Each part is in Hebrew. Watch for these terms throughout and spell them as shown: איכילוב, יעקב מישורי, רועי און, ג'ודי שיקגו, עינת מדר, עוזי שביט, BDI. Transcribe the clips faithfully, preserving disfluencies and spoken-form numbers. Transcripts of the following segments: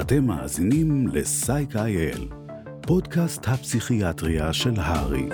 אתם מאזינים לסייק-איי-אל, פודקאסט הפסיכיאטריה של הרי.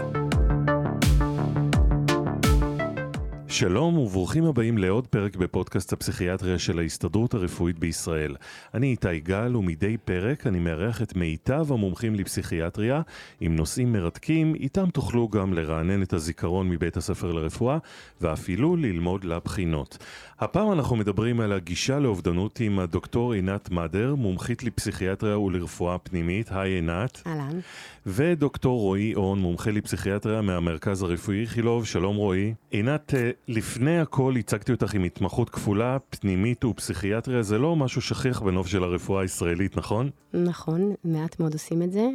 שלום וברוכים הבאים לעוד פרק בפודקאסט הפסיכיאטריה של ההסתדרות הרפואית בישראל. אני איתי גל ומדי פרק אני מארח את מיטב המומחים לפסיכיאטריה עם נושאים מרתקים, איתם תוכלו גם לרענן את הזיכרון מבית הספר לרפואה ואפילו ללמוד לבחינות. הפעם אנחנו מדברים על הגישה לאובדנות עם הדוקטור עינת מדר, מומחית לפסיכיאטריה ולרפואה פנימית. היי עינת. אהלן. ודוקטור רועי און, מומחה לפסיכיאטריה מהמרכז הרפואי איכילוב. שלום רועי. עינת, לפני הכל הצגתי אותך עם התמחות כפולה, פנימית ופסיכיאטריה. זה לא משהו שכיח בנוף של הרפואה הישראלית, נכון? נכון, מעט מאוד עושים את זה,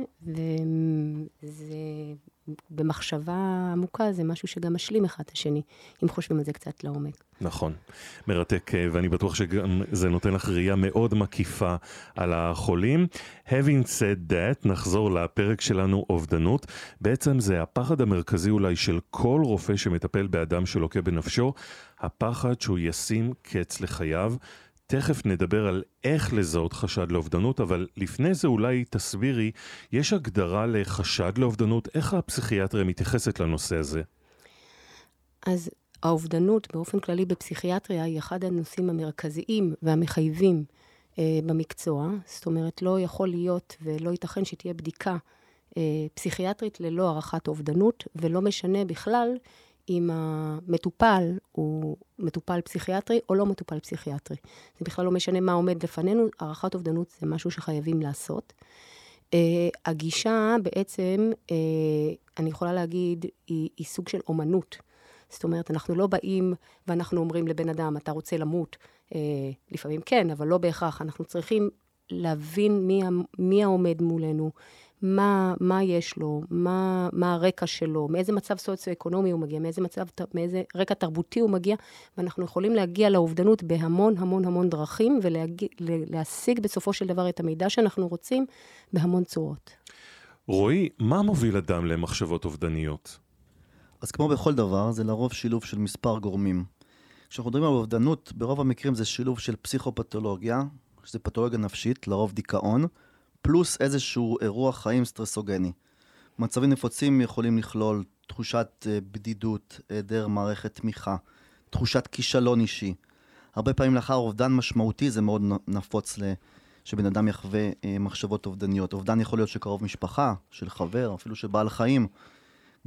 וזה במחשבה עמוקה, זה משהו שגם משלים אחד השני, אם חושבים על זה קצת לעומק. נכון, מרתק, ואני בטוח שגם זה נותן לך ראייה מאוד מקיפה על החולים. Having said that, נחזור לפרק שלנו, אובדנות. בעצם זה הפחד המרכזי אולי של כל רופא שמטפל באדם שלוקה בנפשו, הפחד שהוא ישים קץ לחייו. תכף נדבר על איך לזהות חשד לאובדנות, אבל לפני זה אולי תסבירי, יש הגדרה לחשד לאובדנות, איך הפסיכיאטריה מתייחסת לנושא הזה? אז האובדנות באופן כללי בפסיכיאטריה היא אחד הנושאים המרכזיים והמחייבים אה, במקצוע, זאת אומרת לא יכול להיות ולא ייתכן שתהיה בדיקה אה, פסיכיאטרית ללא הערכת אובדנות, ולא משנה בכלל אם המטופל הוא מטופל פסיכיאטרי או לא מטופל פסיכיאטרי. זה בכלל לא משנה מה עומד לפנינו, הערכת אובדנות זה משהו שחייבים לעשות. Uh, הגישה בעצם, uh, אני יכולה להגיד, היא, היא סוג של אומנות. זאת אומרת, אנחנו לא באים ואנחנו אומרים לבן אדם, אתה רוצה למות? Uh, לפעמים כן, אבל לא בהכרח. אנחנו צריכים להבין מי, מי העומד מולנו, מה, מה יש לו, מה, מה הרקע שלו, מאיזה מצב סוציו-אקונומי הוא מגיע, מאיזה מצב, מאיזה רקע תרבותי הוא מגיע, ואנחנו יכולים להגיע לאובדנות בהמון המון המון דרכים, ולהשיג בסופו של דבר את המידע שאנחנו רוצים בהמון צורות. רועי, מה מוביל אדם למחשבות אובדניות? אז כמו בכל דבר, זה לרוב שילוב של מספר גורמים. כשאנחנו מדברים על אובדנות, ברוב המקרים זה שילוב של פסיכופתולוגיה, שזה פתולוגיה נפשית, לרוב דיכאון, פלוס איזשהו אירוע חיים סטרסוגני. מצבים נפוצים יכולים לכלול תחושת בדידות, היעדר מערכת תמיכה, תחושת כישלון אישי. הרבה פעמים לאחר אובדן משמעותי זה מאוד נפוץ שבן אדם יחווה מחשבות אובדניות. אובדן יכול להיות של קרוב משפחה, של חבר, אפילו של בעל חיים.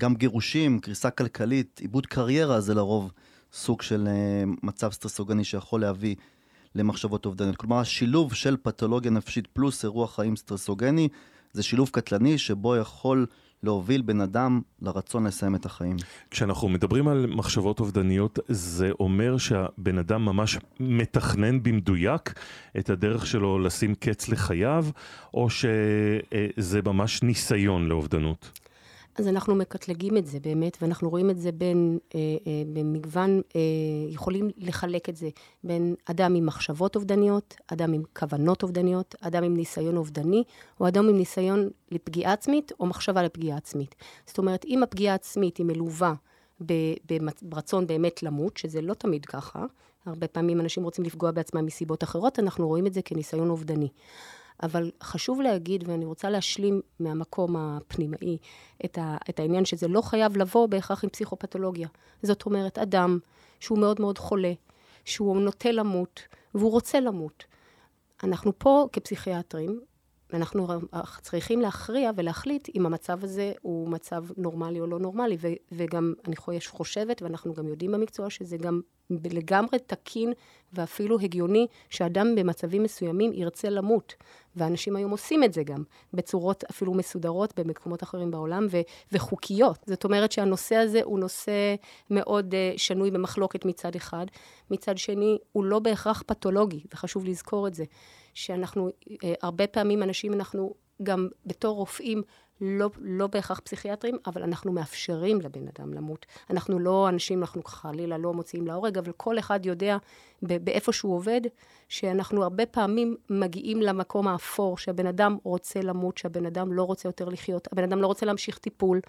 גם גירושים, קריסה כלכלית, עיבוד קריירה, זה לרוב סוג של מצב סטרסוגני שיכול להביא למחשבות אובדניות. כלומר, השילוב של פתולוגיה נפשית פלוס אירוע חיים סטרסוגני, זה שילוב קטלני שבו יכול להוביל בן אדם לרצון לסיים את החיים. כשאנחנו מדברים על מחשבות אובדניות, זה אומר שהבן אדם ממש מתכנן במדויק את הדרך שלו לשים קץ לחייו, או שזה ממש ניסיון לאובדנות? אז אנחנו מקטלגים את זה באמת, ואנחנו רואים את זה בין, אה, אה, במגוון, אה, יכולים לחלק את זה, בין אדם עם מחשבות אובדניות, אדם עם כוונות אובדניות, אדם עם ניסיון אובדני, או אדם עם ניסיון לפגיעה עצמית, או מחשבה לפגיעה עצמית. זאת אומרת, אם הפגיעה עצמית היא מלווה ברצון באמת למות, שזה לא תמיד ככה, הרבה פעמים אנשים רוצים לפגוע בעצמם מסיבות אחרות, אנחנו רואים את זה כניסיון אובדני. אבל חשוב להגיד, ואני רוצה להשלים מהמקום הפנימאי, את, ה, את העניין שזה לא חייב לבוא בהכרח עם פסיכופתולוגיה. זאת אומרת, אדם שהוא מאוד מאוד חולה, שהוא נוטה למות, והוא רוצה למות. אנחנו פה כפסיכיאטרים, אנחנו צריכים להכריע ולהחליט אם המצב הזה הוא מצב נורמלי או לא נורמלי, ו, וגם אני חושבת, ואנחנו גם יודעים במקצוע שזה גם לגמרי תקין ואפילו הגיוני שאדם במצבים מסוימים ירצה למות, ואנשים היום עושים את זה גם בצורות אפילו מסודרות במקומות אחרים בעולם ו- וחוקיות. זאת אומרת שהנושא הזה הוא נושא מאוד uh, שנוי במחלוקת מצד אחד, מצד שני הוא לא בהכרח פתולוגי, וחשוב לזכור את זה, שאנחנו uh, הרבה פעמים אנשים אנחנו גם בתור רופאים לא, לא בהכרח פסיכיאטרים, אבל אנחנו מאפשרים לבן אדם למות. אנחנו לא אנשים, אנחנו חלילה לא מוציאים להורג, אבל כל אחד יודע באיפה שהוא עובד, שאנחנו הרבה פעמים מגיעים למקום האפור, שהבן אדם רוצה למות, שהבן אדם לא רוצה יותר לחיות, הבן אדם לא רוצה להמשיך טיפול,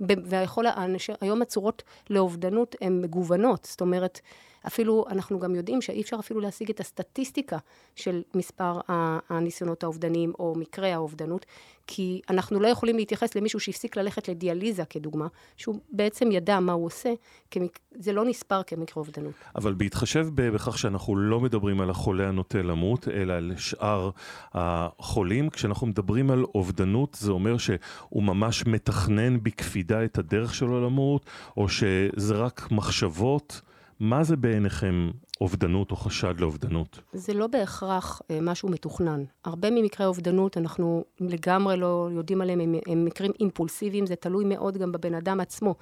והיום הצורות לאובדנות הן מגוונות, זאת אומרת, אפילו, אנחנו גם יודעים שאי אפשר אפילו להשיג את הסטטיסטיקה של מספר הניסיונות האובדניים, או מקרי האובדנות, כי אנחנו לא יכולים להתייחס למישהו שהפסיק ללכת לדיאליזה, כדוגמה, שהוא בעצם ידע מה הוא עושה, זה לא נספר כמקרה אובדנות. אבל בהתחשב בכך שאנחנו לא מדברים על החולה הנוטה למות, אלא על שאר החולים, כשאנחנו מדברים על אובדנות, זה אומר שהוא ממש מתכנן בקפידה את הדרך שלו למות, או שזה רק מחשבות. מה זה בעיניכם אובדנות או חשד לאובדנות? זה לא בהכרח משהו מתוכנן. הרבה ממקרי אובדנות אנחנו לגמרי לא יודעים עליהם, הם, הם מקרים אימפולסיביים, זה תלוי מאוד גם בבן אדם עצמו.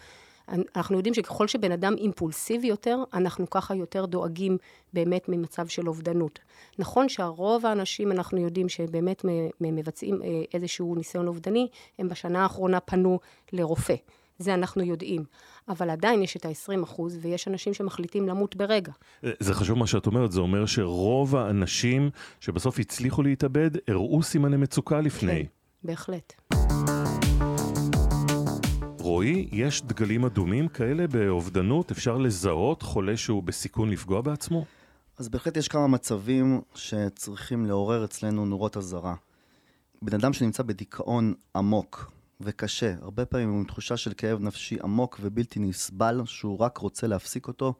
אנחנו יודעים שככל שבן אדם אימפולסיבי יותר, אנחנו ככה יותר דואגים באמת ממצב של אובדנות. נכון שהרוב האנשים, אנחנו יודעים שבאמת מבצעים איזשהו ניסיון אובדני, הם בשנה האחרונה פנו לרופא. זה אנחנו יודעים. אבל עדיין יש את ה-עשרים אחוז, ויש אנשים שמחליטים למות ברגע. זה חשוב מה שאת אומרת, זה אומר שרוב האנשים שבסוף הצליחו להתאבד, הראו סימני מצוקה לפני. כן, בהחלט. רועי, יש דגלים אדומים כאלה באובדנות? אפשר לזהות חולה שהוא בסיכון לפגוע בעצמו? אז בהחלט יש כמה מצבים שצריכים לעורר אצלנו נורות אזהרה. בן אדם שנמצא בדיכאון עמוק וקשה, הרבה פעמים הוא עם תחושה של כאב נפשי עמוק ובלתי נסבל, שהוא רק רוצה להפסיק אותו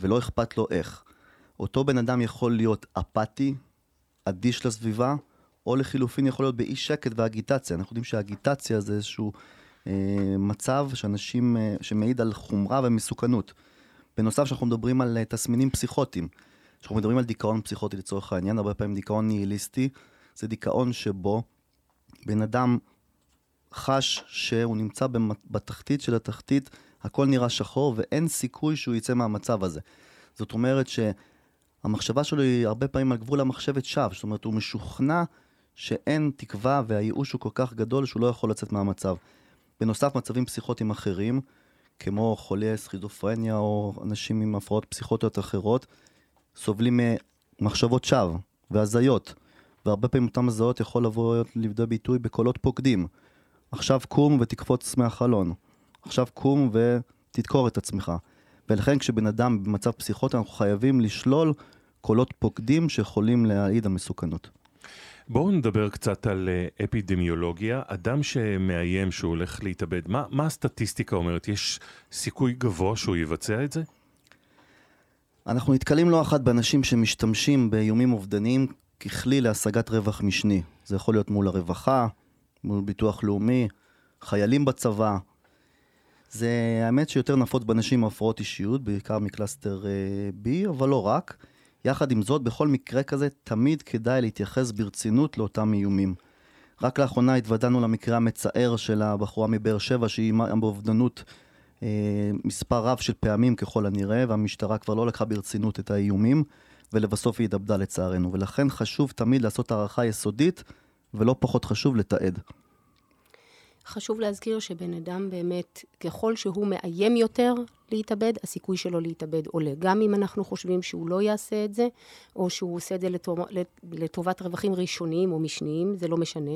ולא אכפת לו איך. אותו בן אדם יכול להיות אפאתי, אדיש לסביבה, או לחילופין יכול להיות באי שקט ואגיטציה. אנחנו יודעים שהאגיטציה זה איזשהו מצב שאנשים, שמעיד על חומרה ומסוכנות. בנוסף שאנחנו מדברים על תסמינים פסיכוטיים, שאנחנו מדברים על דיכאון פסיכוטי לצורך העניין, הרבה פעמים דיכאון ניהיליסטי, זה דיכאון שבו בן אדם חש שהוא נמצא בתחתית של התחתית, הכל נראה שחור ואין סיכוי שהוא יצא מהמצב הזה. זאת אומרת שהמחשבה שלו היא הרבה פעמים על גבול המחשבת שווא, זאת אומרת הוא משוכנע שאין תקווה והייאוש הוא כל כך גדול שהוא לא יכול לצאת מהמצב. בנוסף מצבים פסיכוטיים אחרים, כמו חולי סכיזופרניה או אנשים עם הפרעות פסיכוטיות אחרות, סובלים ממחשבות שווא והזיות, והרבה פעמים אותם הזיות יכול לבוא לבדי ביטוי בקולות פוקדים. עכשיו קום ותקפוץ מהחלון, עכשיו קום ותתקור את עצמך. ולכן כשבן אדם במצב פסיכוטי אנחנו חייבים לשלול קולות פוקדים שיכולים להעיד המסוכנות. בואו נדבר קצת על אפידמיולוגיה. אדם שמאיים שהוא הולך להתאבד, מה, מה הסטטיסטיקה אומרת? יש סיכוי גבוה שהוא יבצע את זה? אנחנו נתקלים לא אחת באנשים שמשתמשים באיומים אובדניים ככלי להשגת רווח משני. זה יכול להיות מול הרווחה, מול ביטוח לאומי, חיילים בצבא. זה האמת שיותר נפוץ באנשים מהפרעות אישיות, בעיקר מקלסטר B, אבל לא רק. יחד עם זאת, בכל מקרה כזה, תמיד כדאי להתייחס ברצינות לאותם איומים. רק לאחרונה התוודענו למקרה המצער של הבחורה מבאר שבע, שהיא באובדנות אה, מספר רב של פעמים ככל הנראה, והמשטרה כבר לא לקחה ברצינות את האיומים, ולבסוף היא התאבדה לצערנו. ולכן חשוב תמיד לעשות הערכה יסודית, ולא פחות חשוב לתעד. חשוב להזכיר שבן אדם באמת, ככל שהוא מאיים יותר להתאבד, הסיכוי שלו להתאבד עולה. גם אם אנחנו חושבים שהוא לא יעשה את זה, או שהוא עושה את זה לטובת רווחים ראשוניים או משניים, זה לא משנה.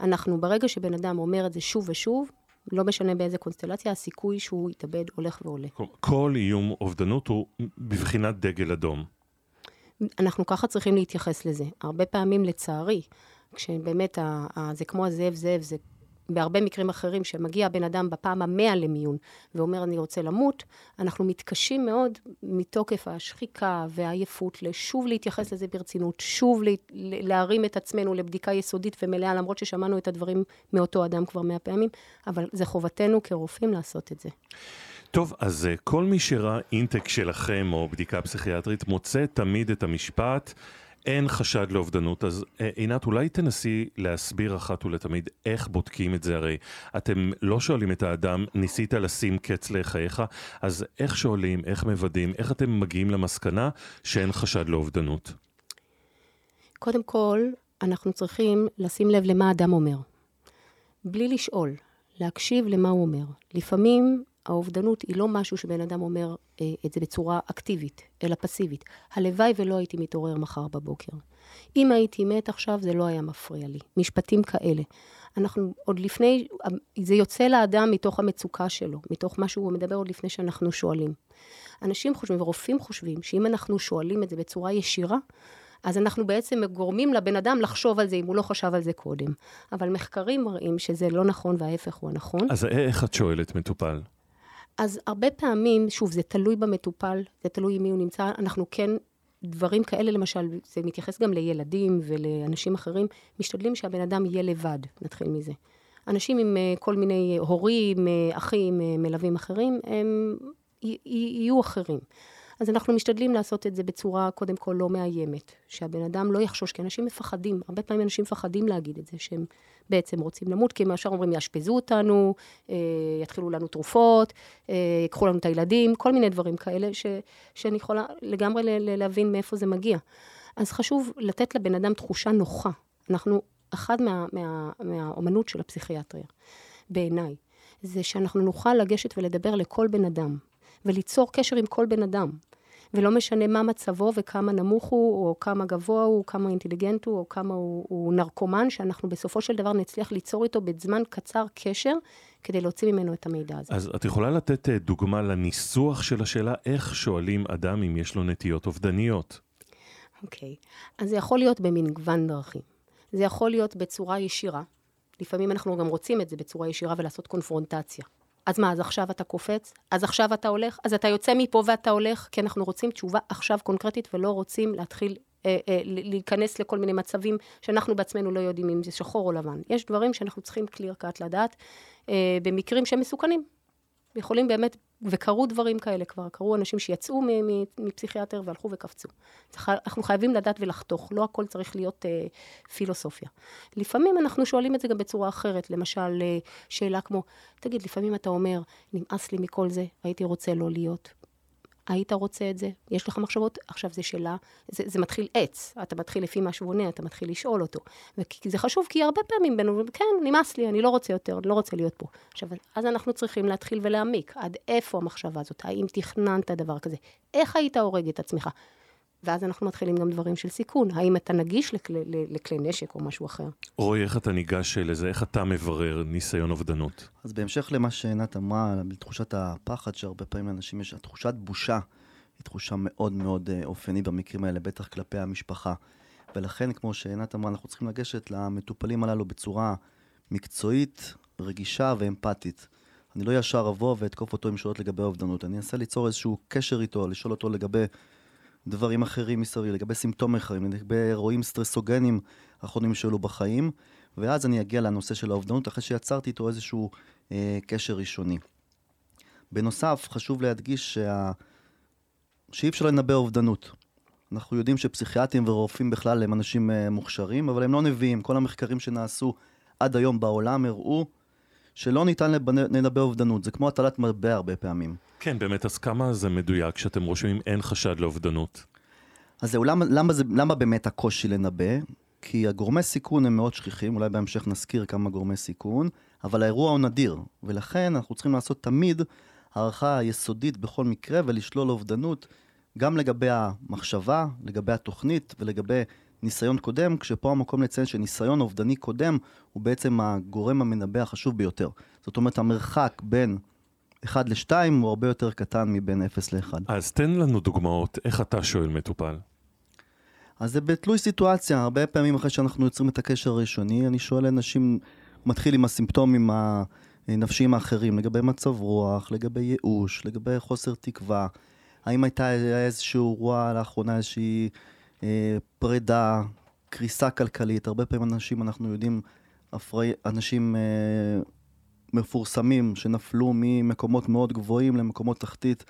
אנחנו ברגע שבן אדם אומר את זה שוב ושוב, לא משנה באיזה קונסטלציה, הסיכוי שהוא יתאבד הולך ועולה. כל איום אובדנות הוא בבחינת דגל אדום. אנחנו ככה צריכים להתייחס לזה. הרבה פעמים לצערי, כשבאמת זה כמו הזאב זאב, זה בהרבה מקרים אחרים שמגיע בן אדם בפעם המאה למיון ואומר אני רוצה למות, אנחנו מתקשים מאוד מתוקף השחיקה והעייפות לשוב להתייחס לזה ברצינות, שוב להרים את עצמנו לבדיקה יסודית ומלאה, למרות ששמענו את הדברים מאותו אדם כבר מאה פעמים, אבל זה חובתנו כרופאים לעשות את זה. טוב, אז כל מי שראה אינטק שלכם או בדיקה פסיכיאטרית מוצא תמיד את המשפט, אין חשד לאובדנות. אז עינת, אולי תנסי להסביר אחת ולתמיד איך בודקים את זה. הרי אתם לא שואלים את האדם, ניסית לשים קץ לחייך, אז איך שואלים, איך מוודאים, איך אתם מגיעים למסקנה שאין חשד לאובדנות? קודם כל, אנחנו צריכים לשים לב למה האדם אומר. בלי לשאול, להקשיב למה הוא אומר. לפעמים האובדנות היא לא משהו שבן אדם אומר אה, את זה בצורה אקטיבית, אלא פסיבית. הלוואי ולא הייתי מתעורר מחר בבוקר. אם הייתי מת עכשיו, זה לא היה מפריע לי. משפטים כאלה. אנחנו עוד לפני, זה יוצא לאדם מתוך המצוקה שלו, מתוך מה שהוא מדבר עוד לפני שאנחנו שואלים. אנשים חושבים ורופאים חושבים שאם אנחנו שואלים את זה בצורה ישירה, אז אנחנו בעצם גורמים לבן אדם לחשוב על זה, אם הוא לא חשב על זה קודם. אבל מחקרים מראים שזה לא נכון, וההפך הוא הנכון. אז איך את שואלת מטופל? אז הרבה פעמים, שוב, זה תלוי במטופל, זה תלוי מי הוא נמצא, אנחנו כן, דברים כאלה למשל, זה מתייחס גם לילדים ולאנשים אחרים, משתדלים שהבן אדם יהיה לבד, נתחיל מזה. אנשים עם כל מיני הורים, אחים, מלווים אחרים, הם יהיו אחרים. אז אנחנו משתדלים לעשות את זה בצורה, קודם כל, לא מאיימת, שהבן אדם לא יחשוש, כי אנשים מפחדים, הרבה פעמים אנשים מפחדים להגיד את זה, שהם בעצם רוצים למות, כי מאשר אומרים, יאשפזו אותנו, יתחילו לנו תרופות, יקחו לנו את הילדים, כל מיני דברים כאלה, ש, שאני יכולה לגמרי להבין מאיפה זה מגיע. אז חשוב לתת לבן אדם תחושה נוחה. אנחנו, אחד מה, מה, מהאומנות של הפסיכיאטריה, בעיניי, זה שאנחנו נוכל לגשת ולדבר לכל בן אדם, וליצור קשר עם כל בן אדם, ולא משנה מה מצבו וכמה נמוך הוא, או כמה גבוה הוא, כמה אינטליגנט הוא, או כמה הוא, הוא נרקומן, שאנחנו בסופו של דבר נצליח ליצור איתו בזמן קצר קשר, כדי להוציא ממנו את המידע הזה. אז את יכולה לתת דוגמה לניסוח של השאלה, איך שואלים אדם אם יש לו נטיות אובדניות? אוקיי, אז זה יכול להיות במגוון דרכים. זה יכול להיות בצורה ישירה. לפעמים אנחנו גם רוצים את זה בצורה ישירה, ולעשות קונפרונטציה. אז מה, אז עכשיו אתה קופץ? אז עכשיו אתה הולך? אז אתה יוצא מפה ואתה הולך? כי אנחנו רוצים תשובה עכשיו קונקרטית, ולא רוצים להתחיל אה, אה, להיכנס לכל מיני מצבים, שאנחנו בעצמנו לא יודעים אם זה שחור או לבן. יש דברים שאנחנו צריכים קליר קאט לדעת, אה, במקרים שהם מסוכנים. יכולים באמת, וקרו דברים כאלה כבר, קרו אנשים שיצאו מפסיכיאטר והלכו וקפצו. אנחנו חייבים לדעת ולחתוך, לא הכל צריך להיות אה, פילוסופיה. לפעמים אנחנו שואלים את זה גם בצורה אחרת, למשל אה, שאלה כמו, תגיד, לפעמים אתה אומר, נמאס לי מכל זה, הייתי רוצה לא להיות. היית רוצה את זה? יש לך מחשבות? עכשיו זה שאלה, זה, זה מתחיל עץ, אתה מתחיל לפי מה שבונה, אתה מתחיל לשאול אותו. וזה חשוב, כי הרבה פעמים בנו, כן, נמאס לי, אני לא רוצה יותר, לא רוצה להיות פה. עכשיו, אז אנחנו צריכים להתחיל ולהעמיק, עד איפה המחשבה הזאת, האם תכננת דבר כזה, איך היית הורג את עצמך? ואז אנחנו מתחילים גם דברים של סיכון, האם אתה נגיש לכל, לכלי נשק או משהו אחר. רועי, איך אתה ניגש לזה, איך אתה מברר ניסיון אובדנות? אז בהמשך למה שעינת אמרה, בתחושת הפחד שהרבה פעמים אנשים יש, התחושת בושה, היא תחושה מאוד מאוד אופני במקרים האלה, בטח כלפי המשפחה. ולכן, כמו שעינת אמרה, אנחנו צריכים לגשת למטופלים הללו בצורה מקצועית, רגישה ואמפתית. אני לא ישר אבוא ואתקוף אותו עם שאלות לגבי אובדנות, אני אנסה ליצור איזשהו קשר איתו, לשאול אותו לגבי דברים אחרים מסביב, לגבי סימפטומים אחרים, לגבי אירועים סטרסוגנים האחרונים שלו בחיים, ואז אני אגיע לנושא של האובדנות, אחרי שיצרתי איתו איזשהו אה, קשר ראשוני. בנוסף, חשוב להדגיש שה... שאי אפשר לנבא אובדנות. אנחנו יודעים שפסיכיאטרים ורופאים בכלל הם אנשים אה, מוכשרים, אבל הם לא נביאים. כל המחקרים שנעשו עד היום בעולם הראו שלא ניתן לנבא אובדנות. זה כמו הטלת מטבע הרבה פעמים. כן, באמת, אז כמה זה מדויק שאתם רושמים אין חשד לאובדנות? אז זהו, למה, למה, זה, למה באמת הקושי לנבא? כי הגורמי סיכון הם מאוד שכיחים, אולי בהמשך נזכיר כמה גורמי סיכון, אבל האירוע הוא נדיר, ולכן אנחנו צריכים לעשות תמיד הערכה יסודית בכל מקרה, ולשלול אובדנות גם לגבי המחשבה, לגבי התוכנית ולגבי ניסיון קודם, כשפה המקום לציין שניסיון אובדני קודם הוא בעצם הגורם המנבא החשוב ביותר. זאת אומרת, המרחק בין אחד לשתיים הוא הרבה יותר קטן מבין אפס לאחד. אז תן לנו דוגמאות, איך אתה שואל מטופל? אז זה בתלוי סיטואציה, הרבה פעמים אחרי שאנחנו יוצרים את הקשר הראשוני, אני שואל אנשים, מתחיל עם הסימפטומים הנפשיים האחרים, לגבי מצב רוח, לגבי ייאוש, לגבי חוסר תקווה, האם הייתה איזשהו רוע לאחרונה, איזושהי אה, פרידה, קריסה כלכלית, הרבה פעמים אנשים, אנחנו יודעים, אפרי, אנשים... אה, מפורסמים שנפלו ממקומות מאוד גבוהים למקומות תחתית,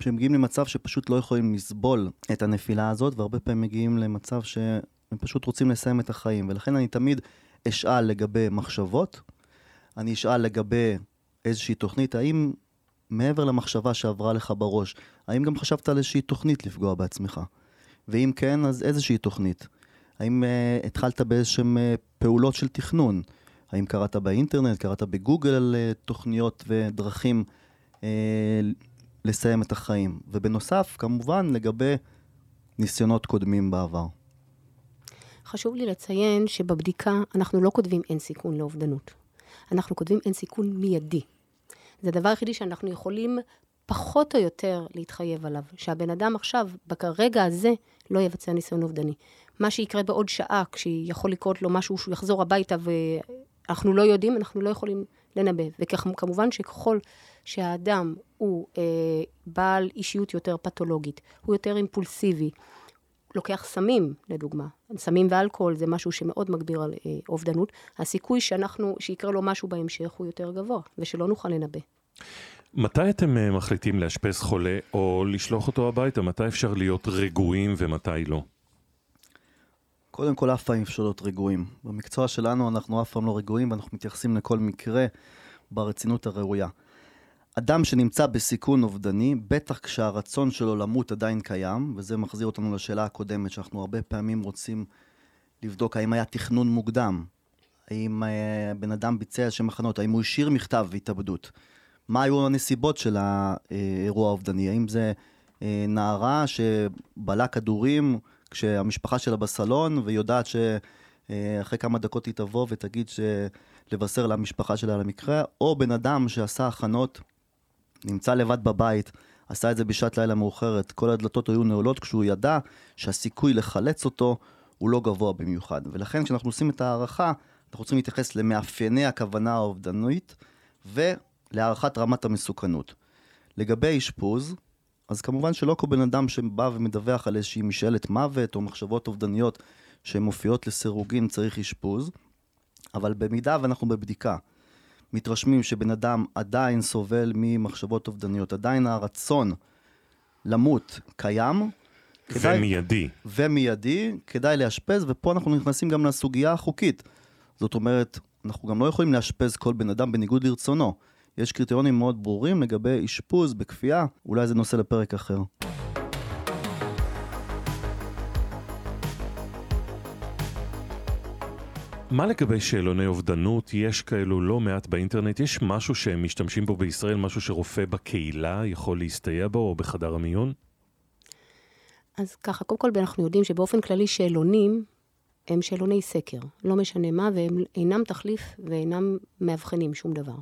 שהם מגיעים למצב שפשוט לא יכולים לסבול את הנפילה הזאת, והרבה פעמים מגיעים למצב שהם פשוט רוצים לסיים את החיים, ולכן אני תמיד אשאל לגבי מחשבות, אני אשאל לגבי איזושהי תוכנית, האם מעבר למחשבה שעברה לך בראש, האם גם חשבת על איזושהי תוכנית לפגוע בעצמך? ואם כן, אז איזושהי תוכנית? האם uh, התחלת באיזשהם uh, פעולות של תכנון? האם קראת באינטרנט, קראת בגוגל תוכניות ודרכים אה, לסיים את החיים. ובנוסף, כמובן, לגבי ניסיונות קודמים בעבר. חשוב לי לציין שבבדיקה אנחנו לא כותבים אין סיכון לאובדנות. אנחנו כותבים אין סיכון מיידי. זה הדבר היחידי שאנחנו יכולים פחות או יותר להתחייב עליו, שהבן אדם עכשיו, ברגע הזה, לא יבצע ניסיון אובדני. מה שיקרה בעוד שעה, כשיכול לקרות לו משהו, שהוא יחזור הביתה ואנחנו לא יודעים, אנחנו לא יכולים לנבא. וכמובן שככל שהאדם הוא אה, בעל אישיות יותר פתולוגית, הוא יותר אימפולסיבי, לוקח סמים, לדוגמה. סמים ואלכוהול זה משהו שמאוד מגביר על אה, אובדנות. הסיכוי שאנחנו, שיקרה לו משהו בהמשך הוא יותר גבוה, ושלא נוכל לנבא. מתי אתם מחליטים לאשפז חולה או לשלוח אותו הביתה? מתי אפשר להיות רגועים ומתי לא? קודם כל, אף פעם אפשר להיות רגועים. במקצוע שלנו אנחנו אף פעם לא רגועים, ואנחנו מתייחסים לכל מקרה ברצינות הראויה. אדם שנמצא בסיכון אובדני, בטח כשהרצון שלו למות עדיין קיים, וזה מחזיר אותנו לשאלה הקודמת, שאנחנו הרבה פעמים רוצים לבדוק האם היה תכנון מוקדם, האם בן אדם ביצע שם מחנות, האם הוא השאיר מכתב והתאבדות. מה היו הנסיבות של האירוע האובדני? האם זה נערה שבלה כדורים כשהמשפחה שלה בסלון, ויודעת שאחרי כמה דקות היא תבוא ותגיד שלבשר למשפחה שלה על המקרה, או בן אדם שעשה הכנות, נמצא לבד בבית, עשה את זה בשעת לילה מאוחרת, כל הדלתות היו נעולות כשהוא ידע שהסיכוי לחלץ אותו הוא לא גבוה במיוחד. ולכן כשאנחנו עושים את הערכה, אנחנו רוצים להתייחס למאפייני הכוונה האובדנית, ולהערכת רמת המסוכנות. לגבי אשפוז, אז כמובן שלא כל בן אדם שבא ומדווח על איזושהי משאלת מוות או מחשבות אובדניות שמופיעות לסירוגין צריך אשפוז, אבל במידה ואנחנו בבדיקה מתרשמים שבן אדם עדיין סובל ממחשבות אובדניות, עדיין הרצון למות קיים. ומיידי. ומיידי, כדאי לאשפז, ופה אנחנו נכנסים גם לסוגיה החוקית. זאת אומרת, אנחנו גם לא יכולים לאשפז כל בן אדם בניגוד לרצונו. יש קריטריונים מאוד ברורים לגבי אשפוז בכפייה, אולי זה נושא לפרק אחר. מה לגבי שאלוני אובדנות? יש כאלו לא מעט באינטרנט, יש משהו שהם משתמשים בו בישראל, משהו שרופא בקהילה יכול להסתייע בו או בחדר המיון? אז ככה, קודם כל אנחנו יודעים שבאופן כללי שאלונים הם שאלוני סקר, לא משנה מה, והם אינם תחליף ואינם מאבחנים שום דבר.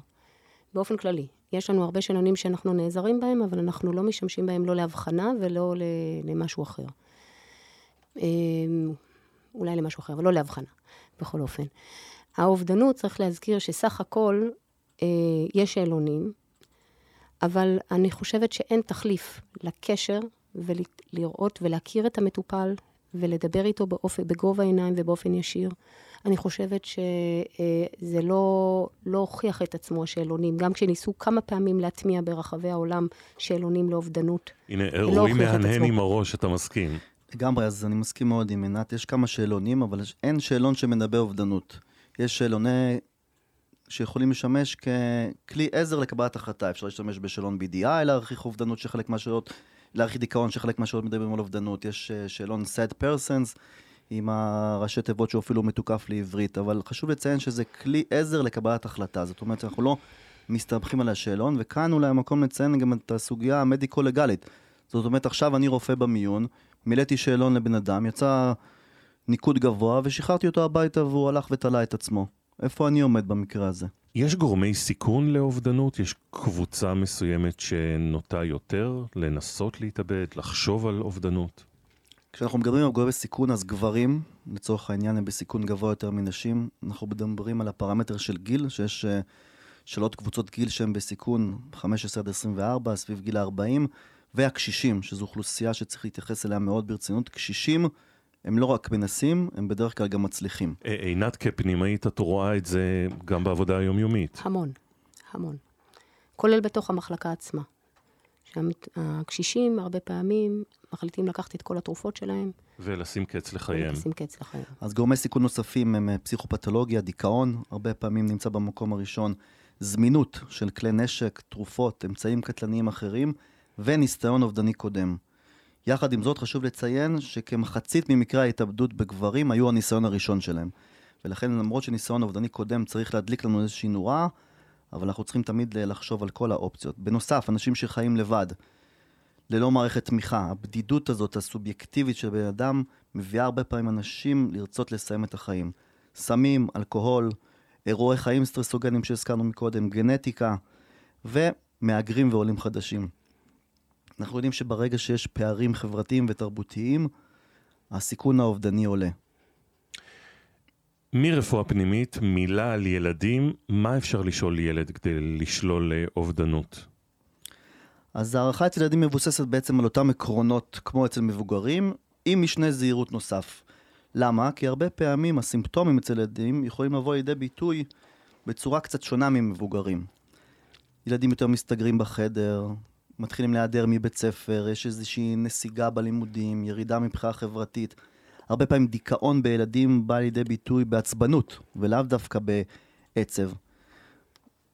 באופן כללי, יש לנו הרבה שאלונים שאנחנו נעזרים בהם, אבל אנחנו לא משתמשים בהם לא להבחנה ולא למשהו אחר. אולי למשהו אחר, אבל לא להבחנה, בכל אופן. האובדנות, צריך להזכיר שסך הכל אה, יש שאלונים, אבל אני חושבת שאין תחליף לקשר ולראות ולהכיר את המטופל, ולדבר איתו באופן, בגובה העיניים ובאופן ישיר. אני חושבת שזה לא, לא הוכיח את עצמו השאלונים, גם כשניסו כמה פעמים להטמיע ברחבי העולם שאלונים לאובדנות. הנה, אירועים מהנהן עם הראש, אתה מסכים. לגמרי, אז אני מסכים מאוד עם עינת, יש כמה שאלונים, אבל אין שאלון שמנבא אובדנות. יש שאלוני שיכולים לשמש ככלי עזר לקבלת החלטה. אפשר להשתמש בשאלון בי די איי, להעריך אובדנות שחלק מהשאלות, להעריך דיכאון שחלק מהשאלות מדברים על אובדנות. יש שאלון סאד פרסונס, עם הראשי תיבות שאפילו מתוקף לעברית, אבל חשוב לציין שזה כלי עזר לקבלת החלטה. זאת אומרת, אנחנו לא מסתמכים על השאלון, וכאן אולי המקום לציין גם את הסוגיה המדיקו-לגלית. זאת אומרת, עכשיו אני רופא במיון, מילאתי שאלון לבן אדם, יצא ניקוד גבוה, ושחררתי אותו הביתה והוא הלך ותלה את עצמו. איפה אני עומד במקרה הזה? יש גורמי סיכון לאובדנות? יש קבוצה מסוימת שנוטה יותר לנסות להתאבד, לחשוב על אובדנות? כשאנחנו מדברים על גורמי סיכון, אז גברים, לצורך העניין, הם בסיכון גבוה יותר מנשים. אנחנו מדברים על הפרמטר של גיל, שיש שלוש קבוצות גיל שהן בסיכון חמש עשרה עד עשרים וארבע, סביב גיל ארבעים, והקשישים, שזו אוכלוסייה שצריך להתייחס אליה מאוד ברצינות. קשישים הם לא רק מנסים, הם בדרך כלל גם מצליחים. עינת, כפנימאית, את רואה את זה גם בעבודה היומיומית? המון, המון. כולל בתוך המחלקה עצמה. שהקשישים הרבה פעמים מחליטים לקחת את כל התרופות שלהם. ולשים קץ לחיים. ולשים קץ לחיים. אז גורמי סיכון נוספים הם פסיכופתולוגיה, דיכאון, הרבה פעמים נמצא במקום הראשון, זמינות של כלי נשק, תרופות, אמצעים קטלניים אחרים, וניסיון אובדני קודם. יחד עם זאת חשוב לציין שכמחצית ממקרי ההתאבדות בגברים היו הניסיון הראשון שלהם. ולכן למרות שניסיון אובדני קודם צריך להדליק לנו איזושהי נורה, אבל אנחנו צריכים תמיד לחשוב על כל האופציות. בנוסף, אנשים שחיים לבד, ללא מערכת תמיכה, הבדידות הזאת הסובייקטיבית של בן אדם מביאה הרבה פעמים אנשים לרצות לסיים את החיים. סמים, אלכוהול, אירועי חיים סטרסוגנים שהזכרנו מקודם, גנטיקה, ומהגרים ועולים חדשים. אנחנו יודעים שברגע שיש פערים חברתיים ותרבותיים, הסיכון האובדני עולה. מרפואה פנימית, מילה על ילדים, מה אפשר לשאול ילד כדי לשלול אובדנות? אז הערכה אצל ילדים מבוססת בעצם על אותם עקרונות כמו אצל מבוגרים, עם משנה זהירות נוסף. למה? כי הרבה פעמים הסימפטומים אצל ילדים יכולים לבוא לידי ביטוי בצורה קצת שונה ממבוגרים. ילדים יותר מסתגרים בחדר, מתחילים להיעדר מבית ספר, יש איזושהי נסיגה בלימודים, ירידה מבחינה חברתית. הרבה פעמים דיכאון בילדים בא לידי ביטוי בעצבנות, ולאו דווקא בעצב.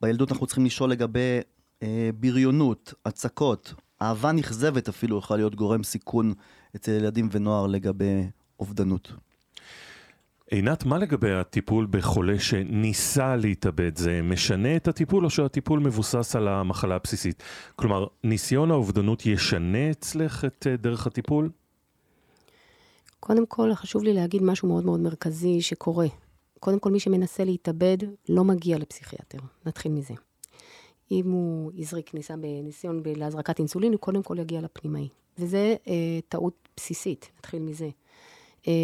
בילדות אנחנו צריכים לשאול לגבי אה, בריונות, הצקות, אהבה נכזבת אפילו יכולה להיות גורם סיכון אצל ילדים ונוער לגבי אובדנות. עינת, מה לגבי הטיפול בחולה שניסה להתאבד? זה משנה את הטיפול או שהטיפול מבוסס על המחלה הבסיסית? כלומר, ניסיון האובדנות ישנה אצלך את דרך הטיפול? קודם כל, חשוב לי להגיד משהו מאוד מאוד מרכזי שקורה. קודם כל, מי שמנסה להתאבד לא מגיע לפסיכיאטר. נתחיל מזה. אם הוא יזריק ניסה בניסיון להזרקת אינסולין, הוא קודם כל יגיע לפנימאי. וזה אה, טעות בסיסית. נתחיל מזה.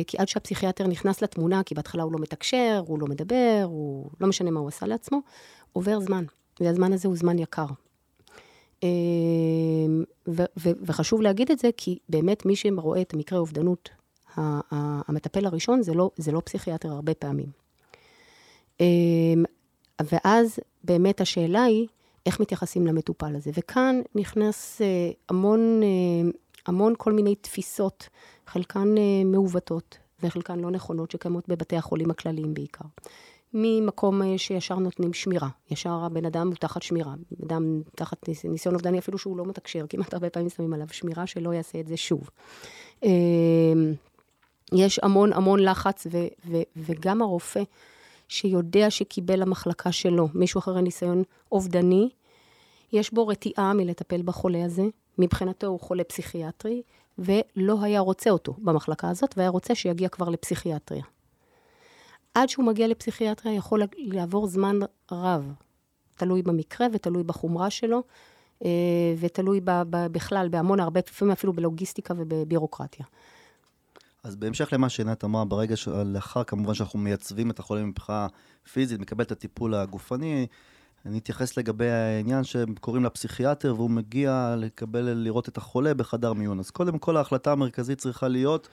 כי עד שהפסיכיאטר נכנס לתמונה, כי בהתחלה הוא לא מתקשר, הוא לא מדבר, הוא לא משנה מה הוא עשה לעצמו, עובר זמן, והזמן הזה הוא זמן יקר. ו- ו- וחשוב להגיד את זה, כי באמת מי שרואה את המקרה האובדנות, המטפל הראשון, זה לא, זה לא פסיכיאטר הרבה פעמים. ואז באמת השאלה היא, איך מתייחסים למטופל הזה? וכאן נכנס המון... המון כל מיני תפיסות, חלקן אה, מעוותות, וחלקן לא נכונות שקיימות בבתי החולים הכלליים בעיקר. ממקום אה, שישר נותנים שמירה, ישר הבן אדם הוא תחת שמירה, בן אדם תחת ניס, ניסיון אובדני אפילו שהוא לא מתקשר, כמעט הרבה פעמים שמים עליו שמירה שלא יעשה את זה שוב. אה, יש המון המון לחץ, ו, ו, וגם הרופא שיודע שקיבל המחלקה שלו, מישהו אחרי ניסיון אובדני, יש בו רתיעה מלטפל בחולה הזה, מבחינתו הוא חולה פסיכיאטרי, ולא היה רוצה אותו במחלקה הזאת, והיה רוצה שיגיע כבר לפסיכיאטריה. עד שהוא מגיע לפסיכיאטריה, יכול לעבור זמן רב, תלוי במקרה ותלוי בחומרה שלו, ותלוי בכלל, בהמון הרבה פעמים אפילו בלוגיסטיקה ובבירוקרטיה. אז בהמשך למה שעינת אמרה, ברגע שלאחר כמובן שאנחנו מייצבים את החולה מבחינה פיזית, מקבל את הטיפול הגופני, אני אתייחס לגבי העניין שקוראים לפסיכיאטר, והוא מגיע לקבל לראות את החולה בחדר מיון. אז קודם כל ההחלטה המרכזית צריכה להיות,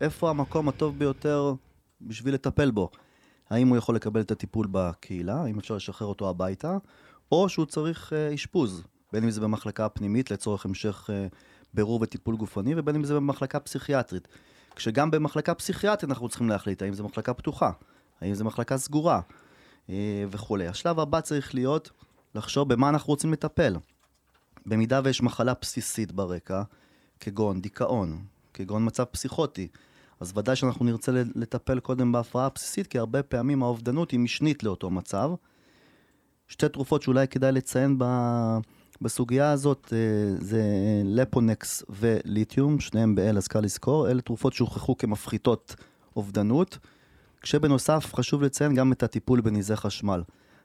איפה המקום הטוב ביותר בשביל לטפל בו? האם הוא יכול לקבל את הטיפול בקהילה, האם אפשר לשחרר אותו הביתה, או שהוא צריך אשפוז, בין אם זה במחלקה הפנימית לצורך המשך ברור וטיפול גופני, ובין אם זה במחלקה פסיכיאטרית. כשגם במחלקה פסיכיאטרית אנחנו צריכים להחליט, האם זה מחלקה פתוחה, האם זה מחלקה סגורה. וכולי. השלב הבא צריך להיות לחשוב במה אנחנו רוצים לטפל. במידה ויש מחלה בסיסית ברקע, כגון דיכאון, כגון מצב פסיכוטי, אז ודאי שאנחנו נרצה לטפל קודם בהפרעה הבסיסית, כי הרבה פעמים האובדנות היא משנית לאותו מצב. שתי תרופות שאולי כדאי לציין בסוגיה הזאת, זה לפונקס וליתיום, שניהם ב-L, אז קל לזכור. אלה תרופות שהוכחו כמפחיתות אובדנות, כשבנוסף חשוב לציין גם את הטיפול בניזי חשמל.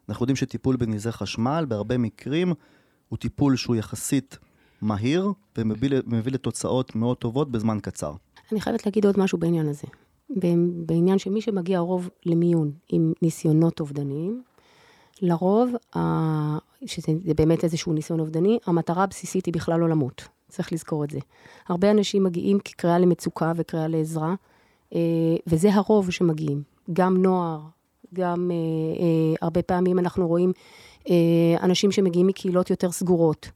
אנחנו יודעים שטיפול בניזי חשמל בהרבה מקרים הוא טיפול שהוא יחסית מהיר ומביא לתוצאות מאוד טובות בזמן קצר. אני חייבת להגיד עוד משהו בעניין הזה. בעניין שמי שמגיע הרוב למיון עם ניסיונות אובדניים, לרוב, שזה באמת איזשהו ניסיון אובדני, המטרה הבסיסית היא בכלל לא למות. צריך לזכור את זה. הרבה אנשים מגיעים כקריאה למצוקה וקריאה לעזרה, וזה הרוב שמגיעים, גם נוער, גם הרבה פעמים אנחנו רואים אנשים שמגיעים מקהילות יותר סגורות,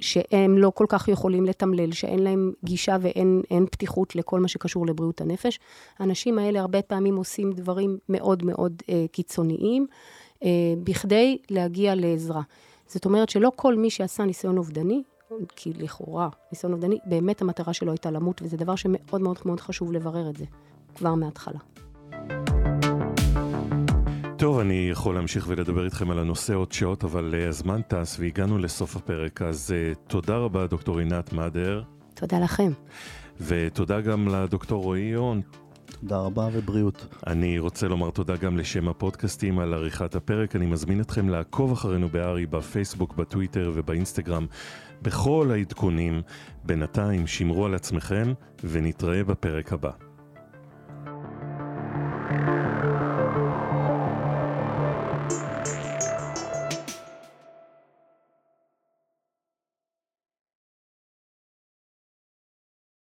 שהם לא כל כך יכולים לתמלל, שאין להם גישה ואין פתיחות לכל מה שקשור לבריאות הנפש. האנשים האלה הרבה פעמים עושים דברים מאוד מאוד קיצוניים, בכדי להגיע לעזרה. זאת אומרת שלא כל מי שעשה ניסיון אובדני, כי לכאורה, ניסיון אובדני, באמת המטרה שלו הייתה למות, וזה דבר שמאוד מאוד מאוד חשוב לברר את זה, כבר מההתחלה. טוב, אני יכול להמשיך ולדבר איתכם על הנושא עוד שעות, אבל הזמן טס והגענו לסוף הפרק, אז תודה רבה דוקטור עינת מדר. תודה לכם. ותודה גם לדוקטור רועי און. תודה רבה ובריאות. אני רוצה לומר תודה גם לשם הפודקאסטים על עריכת הפרק. אני מזמין אתכם לעקוב אחרינו בארי, בפייסבוק, בטוויטר ובאינסטגרם. בכל העדכונים. בינתיים שמרו על עצמכם ונתראה בפרק הבא.